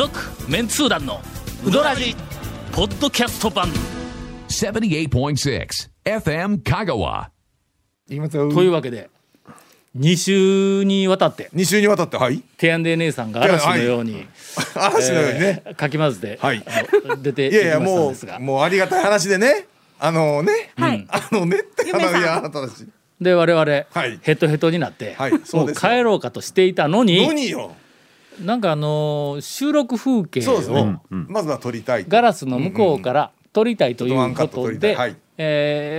続メンツー団のウドラジポッドキャスト版 78.6 FM 香川というわけで2週にわたってはいテアンデー姉さんが嵐のように、はい、嵐のようにねかき混ぜて、はい、出ていきましたんですがもうありがたい話でねはい、って話いや新しいで我々、はい、ヘトヘトになって、はい、もう帰ろうかとしていたのになんか収録風景をまずは撮りたいガラスの向こうから撮りたいということで、はい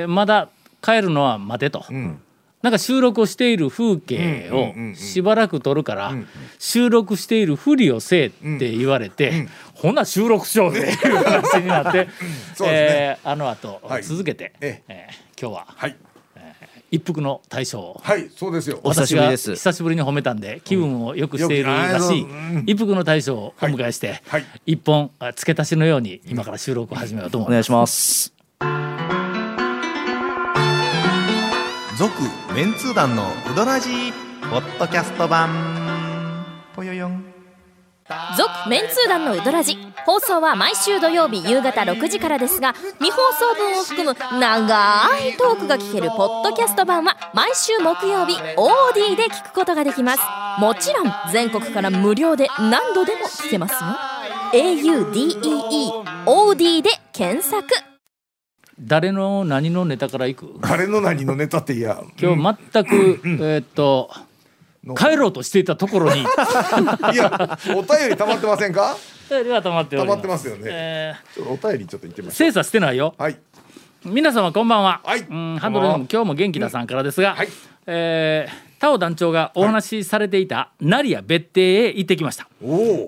まだ帰るのは待てと、うん、なんか収録をしている風景をしばらく撮るから、うんうんうん、収録しているふりをせえって言われて、うんうん、ほな収録しようっていう話になってそうです、ねあの後、はい、続けて、今日は、はい一服の大将、はい、そうですよ。私が久しぶりに褒めたんで気分を良くしているらしい、うん、一服の大将をお迎えして、はいはい、一本付け足しのように今から収録を始めようと思います、お願いします。続メンツー団のうどらじポッドキャスト版ぽよよん続メンツー団のうどらじ放送は毎週土曜日夕方6時からですが未放送分を含む長いトークが聞けるポッドキャスト版は毎週木曜日 OD で聞くことができます。もちろん全国から無料で何度でも聞けますよ。 AUDEE OD で検索。誰の何のネタからいく？誰の何のネタっていや今日全く、帰ろうとしていたところにいやお便り溜まってませんか？お便りは溜まっております。溜まってますよね、お便りちょっと言ってみましょう。精査してないよ、はい、皆様こんばんは、はい、ハンドルネーム今日も元気ださんからですが、はいタオ団長がお話しされていた成谷別邸へ行ってきました。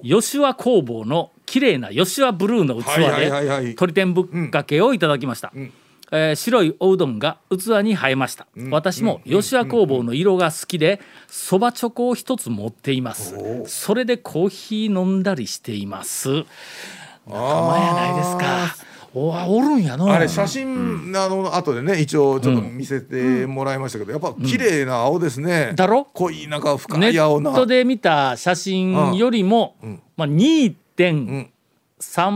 吉羽工房の綺麗な吉羽ブルーの器で、鶏天ぶっかけをいただきました、白いおうどんが器に映えました、私も吉羽工房の色が好きでそばチョコを一つ持っています。それでコーヒー飲んだりしています。仲間やないですか。おるんやのあれ写真、後でね一応ちょっと見せてもらいましたけど、やっぱ綺麗な青ですね、だろ濃いなんか深い青なネットで見た写真よりも、2.3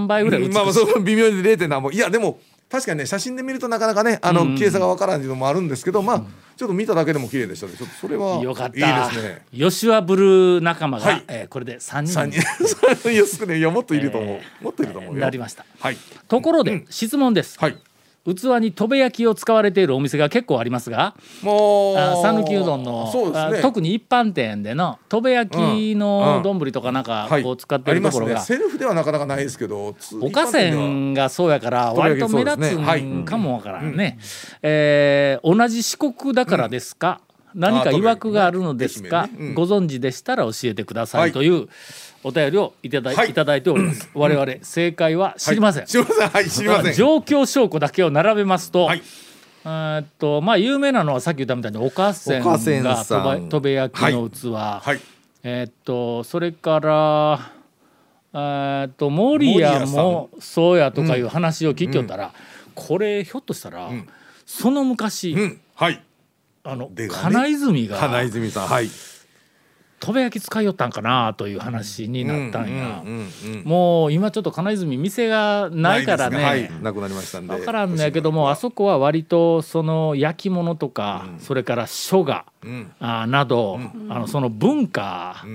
倍ぐらい美しい、そう微妙に 0. 何もいやでも確かにね写真で見るとなかなかね綺麗さがわからんのもあるんですけど、ちょっと見ただけでも綺麗でしたね。ちょっとそれはよかった。いいですね。吉羽ブルー仲間が、これで3人安くねいやもっといると思う、もっといると思うよ。なりました、はい、ところで、質問です、はい、器にとべ焼きを使われているお店が結構ありますが、讃岐うどんの、特に一般店でのとべ焼きの丼とかなんかこう使ってるところが、セルフではなかなかないですけど、おかせんがそうやから割と目立つんかもわからんね。同じ四国だからですか、何か曰くがあるのですか、ご存知でしたら教えてくださいというお便りをいただいております、我々正解は知りません、状況証拠だけを並べますと、有名なのはさっき言ったみたいにおかせんがとべ焼きの器、それから守屋もそうやとかいう話を聞きよったら、これひょっとしたら、その昔、金泉が金泉さん、とべ焼き使いよったんかなという話になったんや、もう今ちょっと金泉店がないからね、なくなりましたんで分からんねんけども、あそこは割とその焼き物とか、それから書画、など、その文化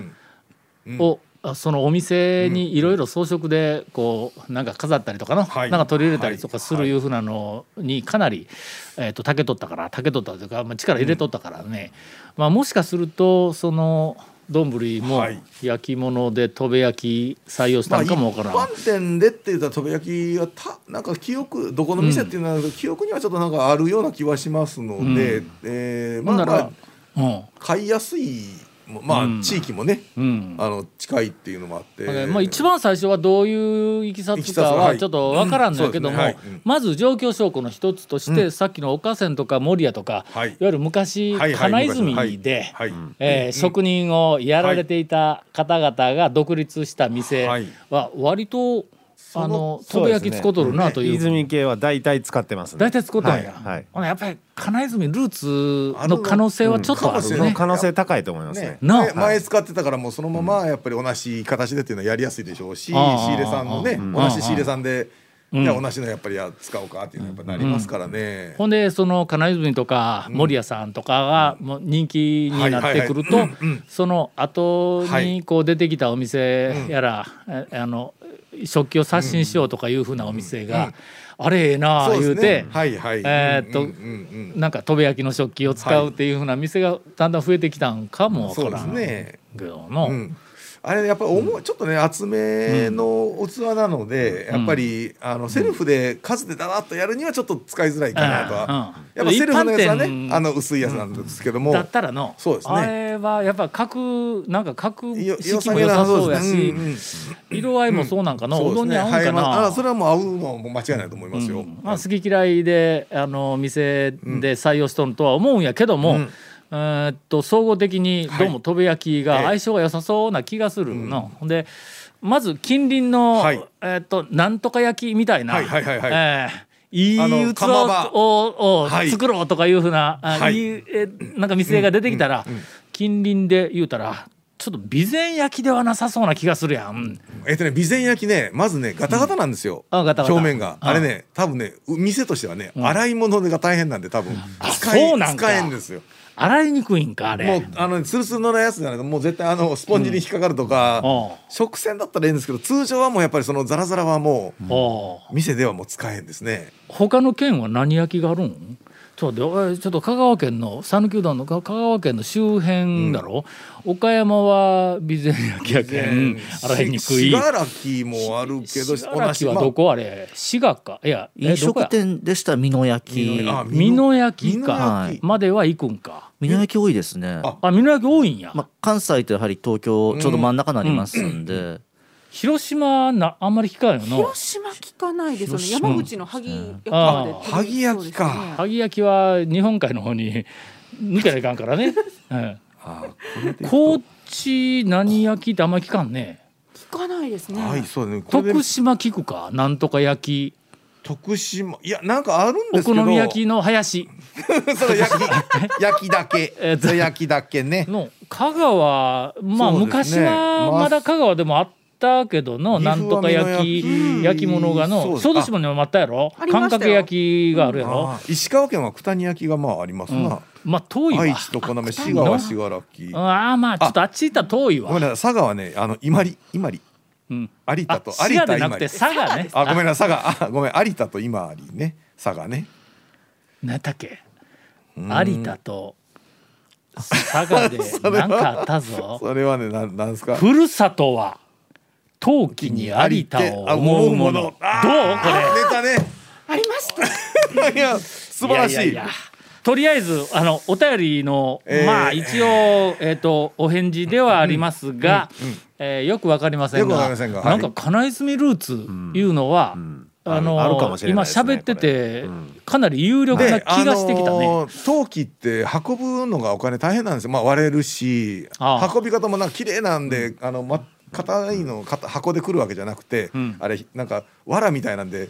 を、そのお店にいろいろ装飾でこうなんか飾ったりとかの、なんか取り入れたりとかするいうふうなのにかなり竹取ったというか、力入れとったからね、もしかするとそのどんぶりも焼き物でとべ焼き採用したのかもわからない、一般店でって言ったらとべ焼きはなんか記憶どこの店っていうのは、記憶にはちょっとなんかあるような気はしますので、買いやすい地域もね、近いっていうのもあって、一番最初はどういういきさつかはちょっとわからんのやけども、まず状況証拠の一つとして、さっきの岡線とか守屋とか、いわゆる昔、金泉で、職人をやられていた方々が独立した店は割とつぼ焼き使うとるなという。泉系は大体使ってますね。大体使うとんや。やっぱり金泉ルーツの可能性はちょっとあるね。可能性高いと思いますね。前使ってたからもうそのままやっぱり同じ形でっていうのはやりやすいでしょうし、仕入れさんのね、同じ仕入れさんでじゃあ同じのやっぱり使おうかっていうのやっぱなりますからね。ほんでその金泉とか守屋さんとかが人気になってくると、その後にこう出てきたお店やら食器を刷新しようとかいうふうなお店があれええなあ言うて、なんかとべ焼きの食器を使うっていうふうな店がだんだん増えてきたんかも分からんけどの。あれやっぱりちょっとね厚めの器なので、やっぱりセルフで数でだらっとやるにはちょっと使いづらいかなとは。やっぱセルフのやつはね薄いやつなんですけども、だったらのあれはやっぱ各色も良さそうやし、色合いもそうなんかな、うどんに合うんかな。それはもう合うのも間違いないと思いますよ。まあ好き嫌いで店で採用しとるとは思うんやけども、総合的にどうもとべ焼きが相性が良さそうな気がするので、まず近隣のなんとか焼きみたいないい器を作ろうとかいうふうなんか店が出てきたら、近隣で言うたらちょっと備前焼きではなさそうな気がするやん。備前焼きね、まずねガタガタなんですよ、表面が。あれね多分ね店としてはね洗い物が大変なんで多分使えんですよ。洗いにくいんかあれ。もうツルツルのやつじゃないともう絶対スポンジに引っかかるとか、食洗だったらいいんですけど、通常はもうやっぱりそのザラザラはもう店ではもう使えんですね。他の県は何焼きがあるん？ちょっと香川県の讃岐うどんの香川県の周辺だろ、岡山は備前焼きやけん洗いにくい。信楽もあるけど、信楽はどこあれ？滋賀か、いや飲食店でしたら美濃焼き。美濃焼きかまでは行くんか。美濃焼き多いですね。あ、美濃焼き多いんや。関西とやはり東京ちょうど真ん中になりますんで。広島あんまり聞かないよな。広島聞かないですよね。山口の萩焼きまで。萩焼きか。萩焼きは日本海の方に抜けないかんからね。高知何焼きってあんまり聞かんね。聞かないですね。はい、そうね。徳島聞くか、なんとか焼き。徳島、いやなんかあるんですけど。お好み焼きの林。その焼きだけ。焼きだけね。の香川、まあ昔はまだ香川でもあった。けどのなんとか焼き物がの小豆島にもあったやろ。感覚焼きがあるやろ。石川県は九谷焼きがまあありますな。まあ遠いわ。愛知とこのめ滋賀は信楽。ああまあちょっとあっち行った遠いわ。ごめんなさい、佐賀はね伊万里。有田と有田伊万里。滋賀でなくて佐賀ね。あごめんなさい、佐賀、ごめん有田と伊万里ね、佐賀ね。なんだっけ有田と。佐賀でなんかあったぞ。それはねなんですか。ふるさとは。陶器に有田を思うもの。どうこれ。出たね。ありました。いや素晴らしい。とりあえずお便りのまあ一応お返事ではありますが、よくわかりませんが、なんか金泉ルーツいうのは今喋っててかなり有力な気がしてきたね。陶器って運ぶのがお金大変なんですよ。まあ割れるし、運び方もなんか綺麗なんで硬いの箱で来るわけじゃなくて、あれなんか藁みたいなんで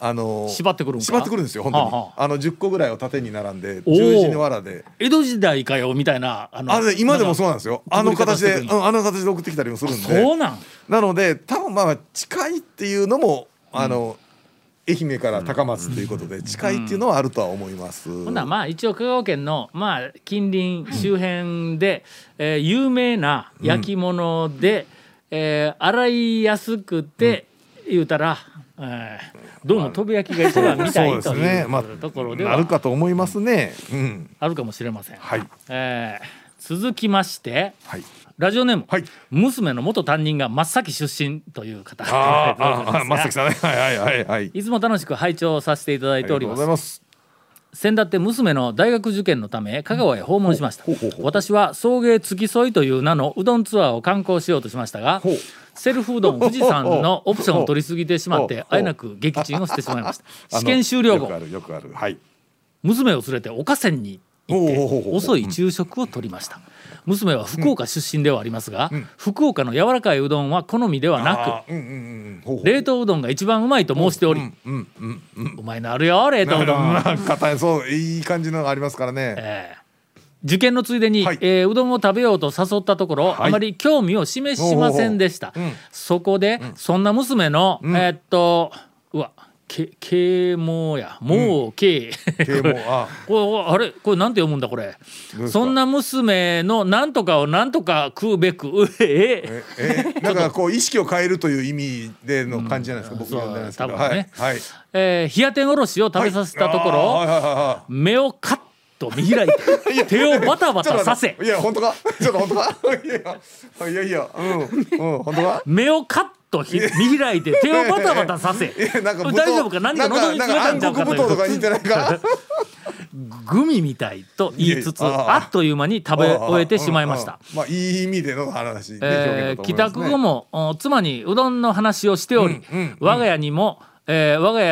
縛ってくるんですよ。本当に10個ぐらいを縦に並んで十字の藁で、江戸時代かよみたいな、あれ今でもそうなんですよ。あの形で送ってきたりもするんで。そうなんなので多分まあ近いっていうのも愛媛から高松ということで近いっていうのはあるとは思います。ほんならまあ一応香川県のまあ近隣周辺で有名な焼き物で洗いやすくて言うたらどうもとべ焼きが一番みたいというところではあるかと思いますね。あるかもしれません。続きまして。ラジオネーム、娘の元担任が真っ先出身という方で真っ先さんね。いつも楽しく拝聴させていただいております。先だって娘の大学受験のため香川へ訪問しました。私は送迎付き添いという名のうどんツアーを観光しようとしましたが、セルフうどん富士山のオプションを取りすぎてしまってあえなく撃沈をしてしまいました。試験終了後、娘を連れて岡線にって遅い昼食をとりました。娘は福岡出身ではありますが、福岡の柔らかいうどんは好みではなく、冷凍うどんが一番うまいと申しており、うまいのあるよ冷凍うどん、硬い、そういい感じのがありますからね。受験のついでに、うどんを食べようと誘ったところ、あまり興味を示しませんでした。そこで、そんな娘のうわ啓蒙やもう啓これなんて読むんだこれ。そんな娘のなんとかをなんとか食うべくなんかこう意識を変えるという意味での感じじゃないですか、僕は読んでないですけど、冷や天おろしを食べさせたところ、目をカッと見開いて手をバタバタさせ、いや本当かちょっと本当かいやいや本当か目をカッと見開いて手をバタバタさせ、大丈夫か、何か喉に詰めたんちゃうかというかグミみたいと言いつつ、あっという間に食べ終えてしまいました。いい意味での話、帰宅後も妻にうどんの話をしており、我が家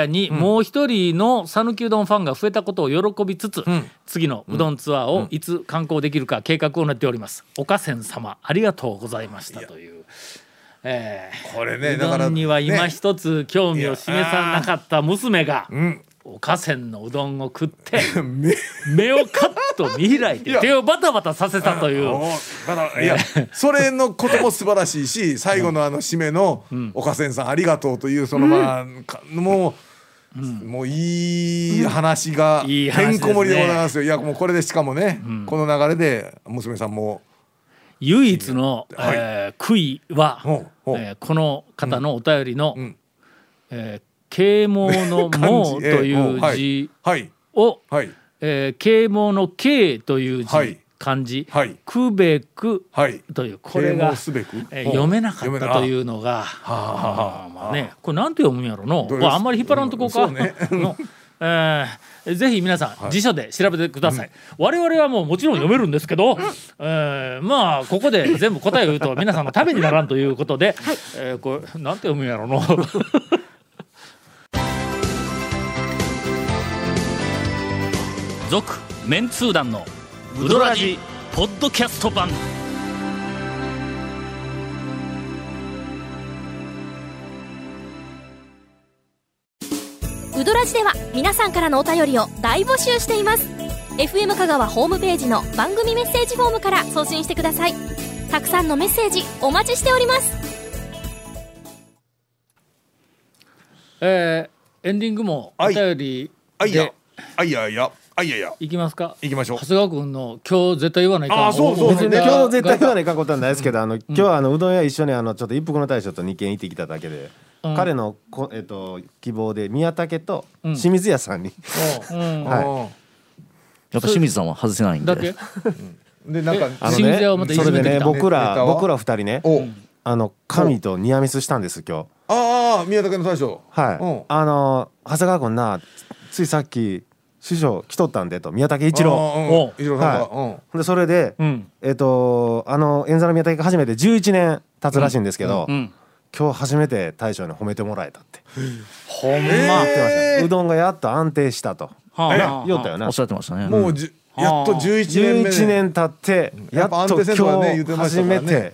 にもう一人の讃岐うどんファンが増えたことを喜びつつ、次のうどんツアーをいつ観光できるか計画を練っております。おかせん様ありがとうございましたという、これね、うどんには今一つ興味を示さなかった娘が、おかせんのうどんを食って目をカッと見開いて手をバタバタさせたという、いやそれのことも素晴らしいし、最後のあの締めのおかせんさんありがとうというそのもういい話がてんこ盛りでございますよ。いやもうこれでしかもね、この流れで娘さんも唯一の悔いは、この方のお便りの啓蒙のもうという字を、啓蒙の啓という字漢字くべくという、これが読めなかったというのが、これなんて読むんやろの、あんまり引っ張らんとこうかの、ぜひ皆さん辞書で調べてください。我々はもうもちろん読めるんですけど、まあここで全部答えを言うと皆さんのためにならんということで、これなんて読むんやろの続メンツー団のウドラジポッドキャスト版。ウドラジでは皆さんからのお便りを大募集しています。 FM 香川ホームページの番組メッセージフォームから送信してください。たくさんのメッセージお待ちしております。エンディングもお便りで行きますか。行きましょう。長谷川君の今日絶対言わないかん、今日絶対言わないかんことはないですけど、今日はうどん屋一緒にちょっと一服の大将と2軒行ってきただけで、彼の希望で宮武と清水屋さんに、やっぱ清水さんは外せないんで、それでね、僕ら2人ね、神とニアミスしたんです今日。ああ、宮武の大将、はい、長谷川君なついさっき師匠来とったんでと、宮武一郎、でそれで円座の宮武が初めて11年経つらしいんですけど、今日初めて大将に褒めてもらえたって、ほんま言ってました。うどんがやっと安定したと言ったよね。おっしゃってましたね。もうやっと11年経ってやっと今日初めて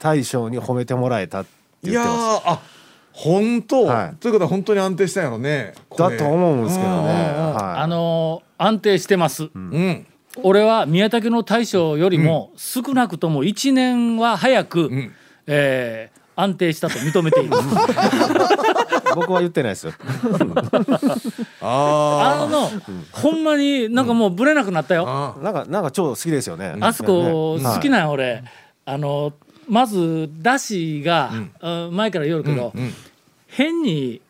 大将に褒めてもらえたって言ってます。本当、ということは本当に安定したんやろね。だと思うんですけどね。安定してます。俺は宮武の大将よりも少なくとも1年は早く安定したと認めている。僕は言ってないですよ。ほんまになんかもうブレなくなったよ。なんか超好きですよね。あそこ好きなん俺。まずだしが前から言うけど、変に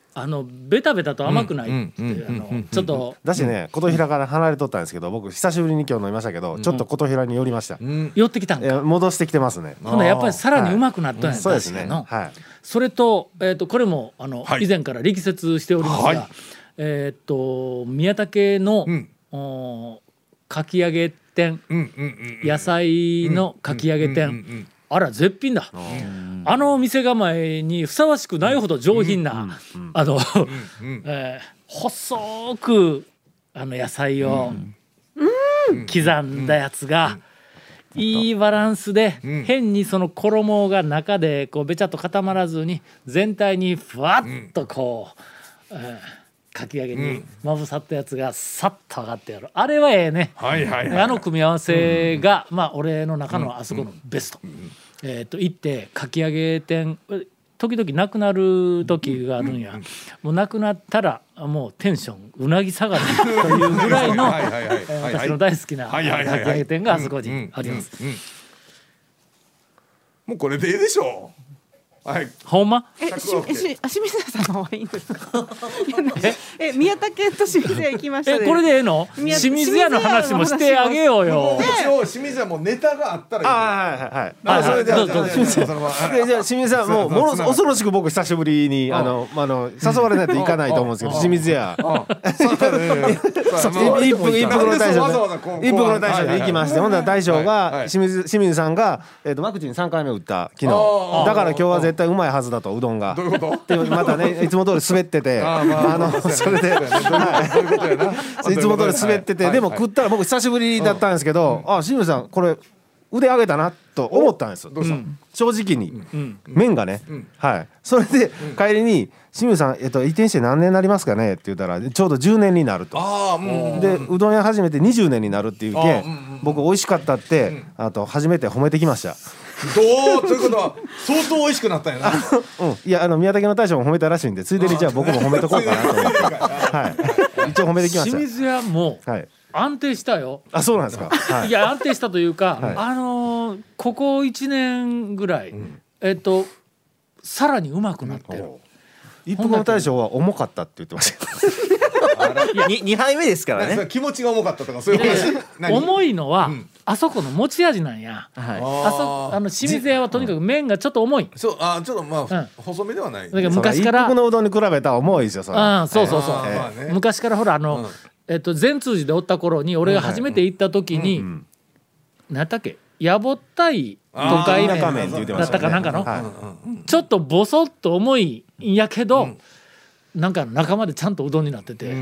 ベタベタと甘くないってちょっとだしね、琴平から離れとったんですけど、僕久しぶりに今日飲みましたけど、ちょっと琴平に寄りました。寄ってきたんか、戻してきてますね。ほんでやっぱりさらにうまくなったんや。そうですね。それとこれも以前から力説しておりますが、宮武のかき揚げ店、野菜のかき揚げ店、あら絶品だ。あの店構えにふさわしくないほど上品な細く野菜を刻んだやつがいいバランスで変にその衣が中でこうべちゃっと固まらずに全体にふわっとこう、かき揚げにまぶさったやつがさっと上がってやる。あれはええね、はいはいはい、あの組み合わせが、まあ、俺の中のあそこのベスト、行ってかき揚げ店時々なくなる時があるんや、もうなくなったらもうテンションうなぎ下がるというぐらいの私の大好きなかき揚げ店があそこにあります。もうこれでいいでしょう。はい、ほんま？清水さんの方がいいんですか？宮田県と清水屋行きましたね。これでええの？清水屋の話もしてあげようよ。清水屋もネタがあったらいい。はいはいはい。それでは清水屋もうもの恐ろしく僕久しぶりに誘われないと行かないと思うんですけど、清水屋一服の大将で行きまして、ほんなら大将が清水さんがワクチン3回目打った昨日だから今日は絶対うまいはずだと、うどんがどういうこと？またねいつも通り滑っててそれでいつも通り滑ってて、でも食ったら僕久しぶりだったんですけど、あ、清水さんこれ腕上げたなと思ったんですよ、正直に麺がね。はい、それで帰りに清水さん移転して何年になりますかねって言ったらちょうど10年になると。でうどん屋始めて20年になるっていうけん、僕美味しかったってあと初めて褒めてきました。どうということは相当美味しくなったよな。いや宮崎の大将も褒めたらしいんで、ついでにじゃあ僕も褒めとこうかなと思って、はい、一応褒めてきました。清水屋も安定したよ。あ、そうなんですか。はい、いや安定したというか、はい、ここ1年ぐらい、さらに上手くなってる。一服の大将は重かったって言ってました。2杯目ですからね。気持ちが重かったとかそういう話。重いのはあそこの持ち味なんや。清水屋はとにかく麺がちょっと重い。そう、あ、ちょっとまあ細めではない。昔から一服のうどんに比べたら重いですよ。そうそうそう。昔からほら善通寺でおった頃に俺が初めて行った時に何だっけ、やぼったい都会麺だったかなんかのちょっとボソッと重いんやけど。なんか中までちゃんとうどんになってて、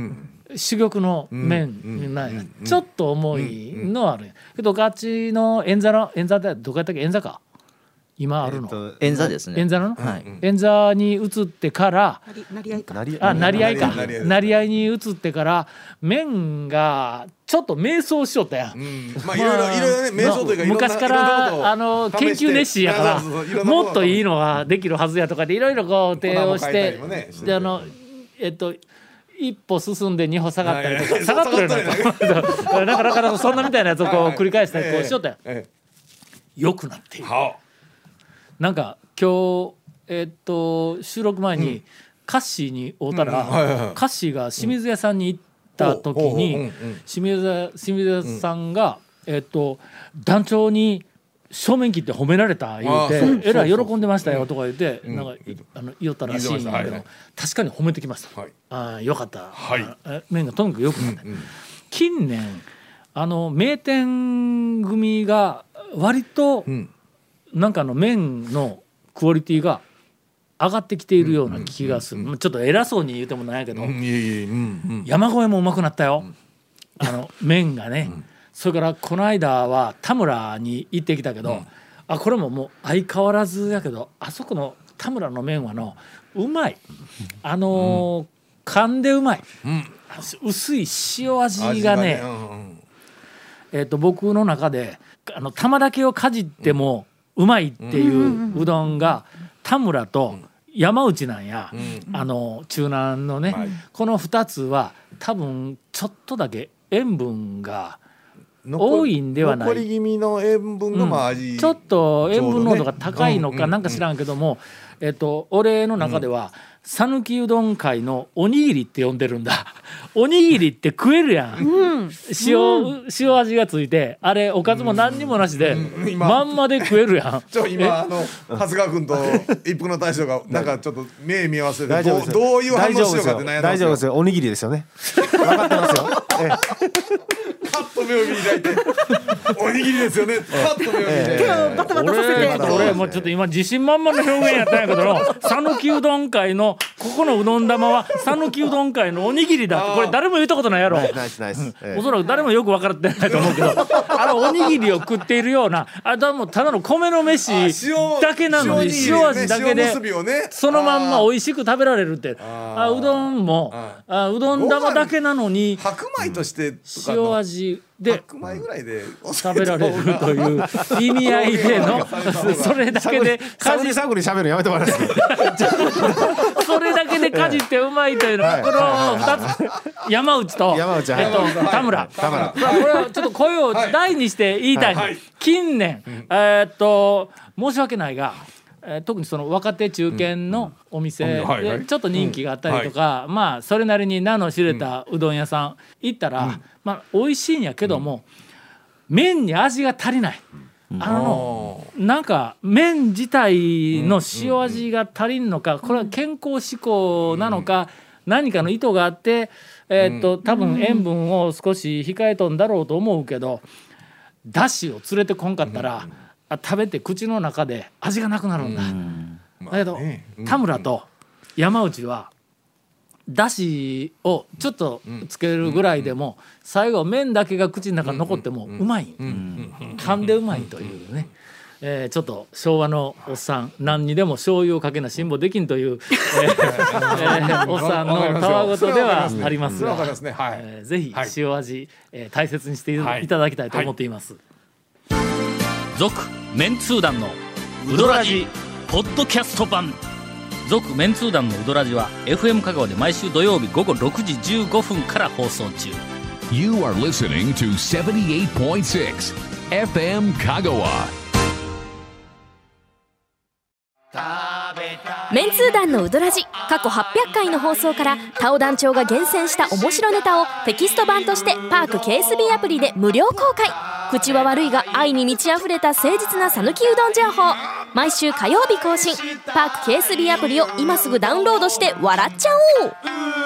珠玉の麺ない、ちょっと重いのあるんやけど、ガチの円座でどこやったっけ、円座か今あるの、円座ですね、円座なの、円座に移ってからなり合いに移ってから麺がちょっと迷走しよったやん。まあいろいろね、迷走というか昔から研究熱心やからもっといいのができるはずやとかでいろいろこう提案して一歩進んで二歩下がったりとか、下がってるのなかなかそんなみたいなやつをこう繰り返したりこうしよったやん。よくなっている。なんか今日収録前にカッシーに会うたら、カッシーが清水屋さんに行った時に清水屋さんが団長に正面切って褒められた言うて、えらい喜んでましたよとか言ってなんか言ったらしいんだけど、確かに褒めてきました。あ、よかった、麺がとにかくよくなって、近年名店組が割となんか麺のクオリティが上がってきているような気がする。ちょっと偉そうに言うてもないけど、山越えもうまくなったよ、麺がね。それからこの間は田村に行ってきたけど、あ、これももう相変わらずやけど、あそこの田村の麺はのうまい、噛んでうまい、薄い塩味がね、僕の中で玉だけをかじってもうまいっていううどんが田村と山内なんや、中南のね、この2つは多分ちょっとだけ塩分が多いんではない、残り気味の塩分がまあ味、ちょっと塩分濃度が高いのかなんか知らんけども、俺の中ではさぬきうどん界のおにぎりって呼んでるんだ。おにぎりって食えるやん、塩味がついて、あれおかずも何にもなしでまんまで食えるやん。今長谷川君と一服の大将がなんかちょっと目見合わせてどういう反応しようかって悩んだんですよ。大丈夫ですよ、おにぎりですよね、分かってますよ。パッと目を見開いておにぎりですよね、パッと目を見開いて手をバタバタさせて、俺もちょっと今自信満々の表現やったよ。やけどの讃岐うどん会のここのうどん玉は讃岐うどん会のおにぎりだって、これ誰も言ったことないやろ。おそらく誰もよく分かってないと思うけど、あのおにぎりを食っているような、あれもただの米の飯だけなのに塩味だけでそのまんま美味しく食べられるって、あうどんもうどん玉だけなのに白米として塩味で食べられるという意味合いでのそれだけでかじってうまいというのこの2つ、山内と田村、これはちょっと声を大にして言いたい。近年申し訳ないが、特にその若手中堅のお店でちょっと人気があったりとか、まあそれなりに名の知れたうどん屋さん行ったらまあ美味しいんやけども、麺に味が足りない。なんか麺自体の塩味が足りんのか、これは健康志向なのか何かの意図があって多分塩分を少し控えとんだろうと思うけど、だしを連れてこんかったら食べて口の中で味がなくなるんだ。だけど田村と山内はだしをちょっとつけるぐらいでも最後麺だけが口の中に残ってもうまい、噛んでうまいというね、ちょっと昭和のおっさん、何にでも醤油をかけな辛抱できんというおっさんのたわごとではありますが、ぜひ塩味大切にしていただきたいと思っています。続メンツー団のウドラジポッドキャスト版。続メンツー団のウドラジは FM 香川で毎週土曜日午後6時15分から放送中。 You are listening to 78.6 FM 香川。メンツー団のウドラジ過去800回の放送から田尾団長が厳選した面白ネタをテキスト版としてパーク KSB アプリで無料公開。口は悪いが愛に満ち溢れた誠実な讃岐うどん情報、毎週火曜日更新。パーク KSB アプリを今すぐダウンロードして笑っちゃおう。